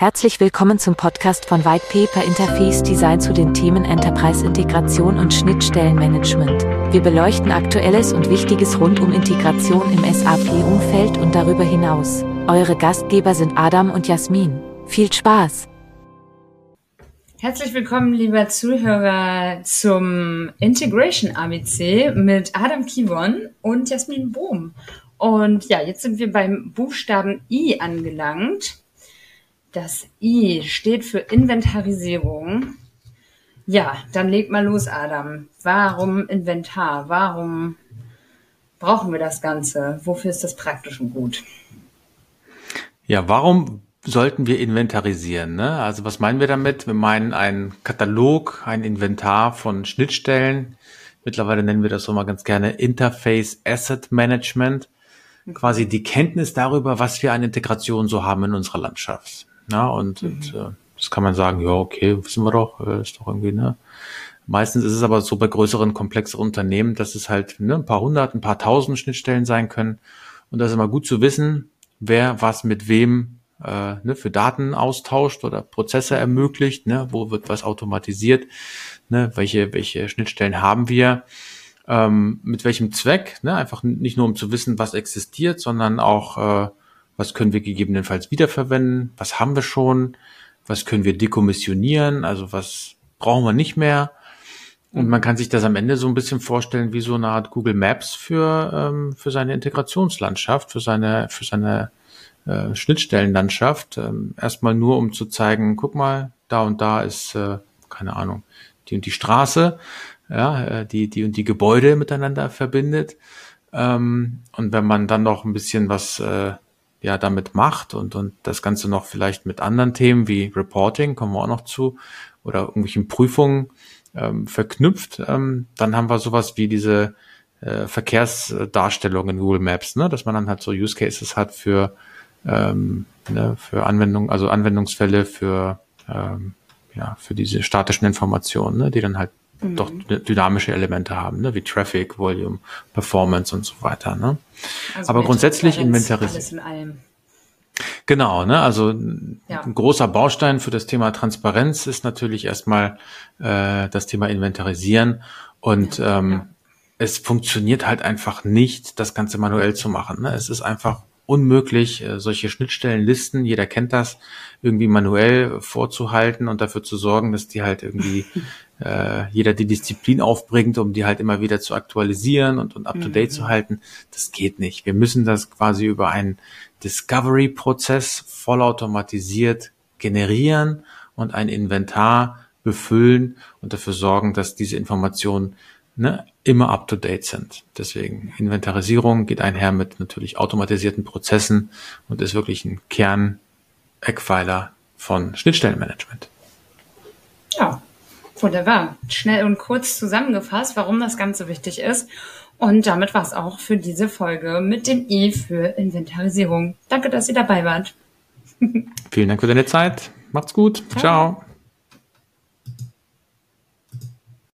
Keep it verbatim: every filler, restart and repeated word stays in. Herzlich willkommen zum Podcast von White Paper Interface Design zu den Themen Enterprise-Integration und Schnittstellenmanagement. Wir beleuchten Aktuelles und Wichtiges rund um Integration im S A P-Umfeld und darüber hinaus. Eure Gastgeber sind Adam und Jasmin. Viel Spaß! Herzlich willkommen, lieber Zuhörer, zum Integration A B C mit Adam Kiewon und Jasmin Bohm. Und ja, jetzt sind wir beim Buchstaben I angelangt. Das I steht für Inventarisierung. Ja, dann leg mal los, Adam. Warum Inventar? Warum brauchen wir das Ganze? Wofür ist das praktisch und gut? Ja, warum sollten wir inventarisieren, ne? Also was meinen wir damit? Wir meinen einen Katalog, ein Inventar von Schnittstellen. Mittlerweile nennen wir das so mal ganz gerne Interface Asset Management. Quasi die Kenntnis darüber, was wir an Integration so haben in unserer Landschaft. Na, und, mhm. und äh, das kann man sagen, ja, okay, wissen wir doch, äh, ist doch irgendwie, ne? Meistens ist es aber so bei größeren, komplexeren Unternehmen, dass es halt ne, ein paar hundert, ein paar tausend Schnittstellen sein können. Und das ist immer gut zu wissen, wer was mit wem äh, ne, für Daten austauscht oder Prozesse ermöglicht, ne? Wo wird was automatisiert, ne? Welche, welche Schnittstellen haben wir? Ähm, mit welchem Zweck, ne? Einfach nicht nur, um zu wissen, was existiert, sondern auch, äh, was können wir gegebenenfalls wiederverwenden, was haben wir schon, was können wir dekommissionieren, also was brauchen wir nicht mehr. Und man kann sich das am Ende so ein bisschen vorstellen wie so eine Art Google Maps für ähm, für seine Integrationslandschaft, für seine für seine äh, Schnittstellenlandschaft. Ähm, erstmal nur, um zu zeigen, guck mal, da und da ist, äh, keine Ahnung, die und die Straße, ja, die, die und die Gebäude miteinander verbindet. Ähm, und wenn man dann noch ein bisschen was, äh, ja, damit macht und, und das Ganze noch vielleicht mit anderen Themen wie Reporting, kommen wir auch noch zu, oder irgendwelchen Prüfungen ähm, verknüpft, ähm, dann haben wir sowas wie diese äh, Verkehrsdarstellung in Google Maps, ne, dass man dann halt so Use Cases hat für, ähm, ne, für Anwendung, also Anwendungsfälle für, ähm, ja, für diese statischen Informationen, ne, die dann halt doch dynamische Elemente haben, ne? Wie Traffic, Volume, Performance und so weiter. Ne? Also aber grundsätzlich Inventarisierung. Alles in allem. Genau, ne? Also ja. Ein großer Baustein für das Thema Transparenz ist natürlich erstmal äh, das Thema Inventarisieren. Und ja, ähm, ja. es funktioniert halt einfach nicht, das Ganze manuell zu machen. Ne? Es ist einfach unmöglich, solche Schnittstellenlisten, jeder kennt das, irgendwie manuell vorzuhalten und dafür zu sorgen, dass die halt irgendwie äh, jeder die Disziplin aufbringt, um die halt immer wieder zu aktualisieren und, und up-to-date mhm. zu halten. Das geht nicht. Wir müssen das quasi über einen Discovery-Prozess vollautomatisiert generieren und ein Inventar befüllen und dafür sorgen, dass diese Informationen ne, immer up-to-date sind. Deswegen Inventarisierung geht einher mit natürlich automatisierten Prozessen und ist wirklich ein Kern-Eckpfeiler von Schnittstellenmanagement. Ja, wunderbar. Schnell und kurz zusammengefasst, warum das Ganze wichtig ist. Und damit war es auch für diese Folge mit dem I für Inventarisierung. Danke, dass ihr dabei wart. Vielen Dank für deine Zeit. Macht's gut. Ciao. Ciao.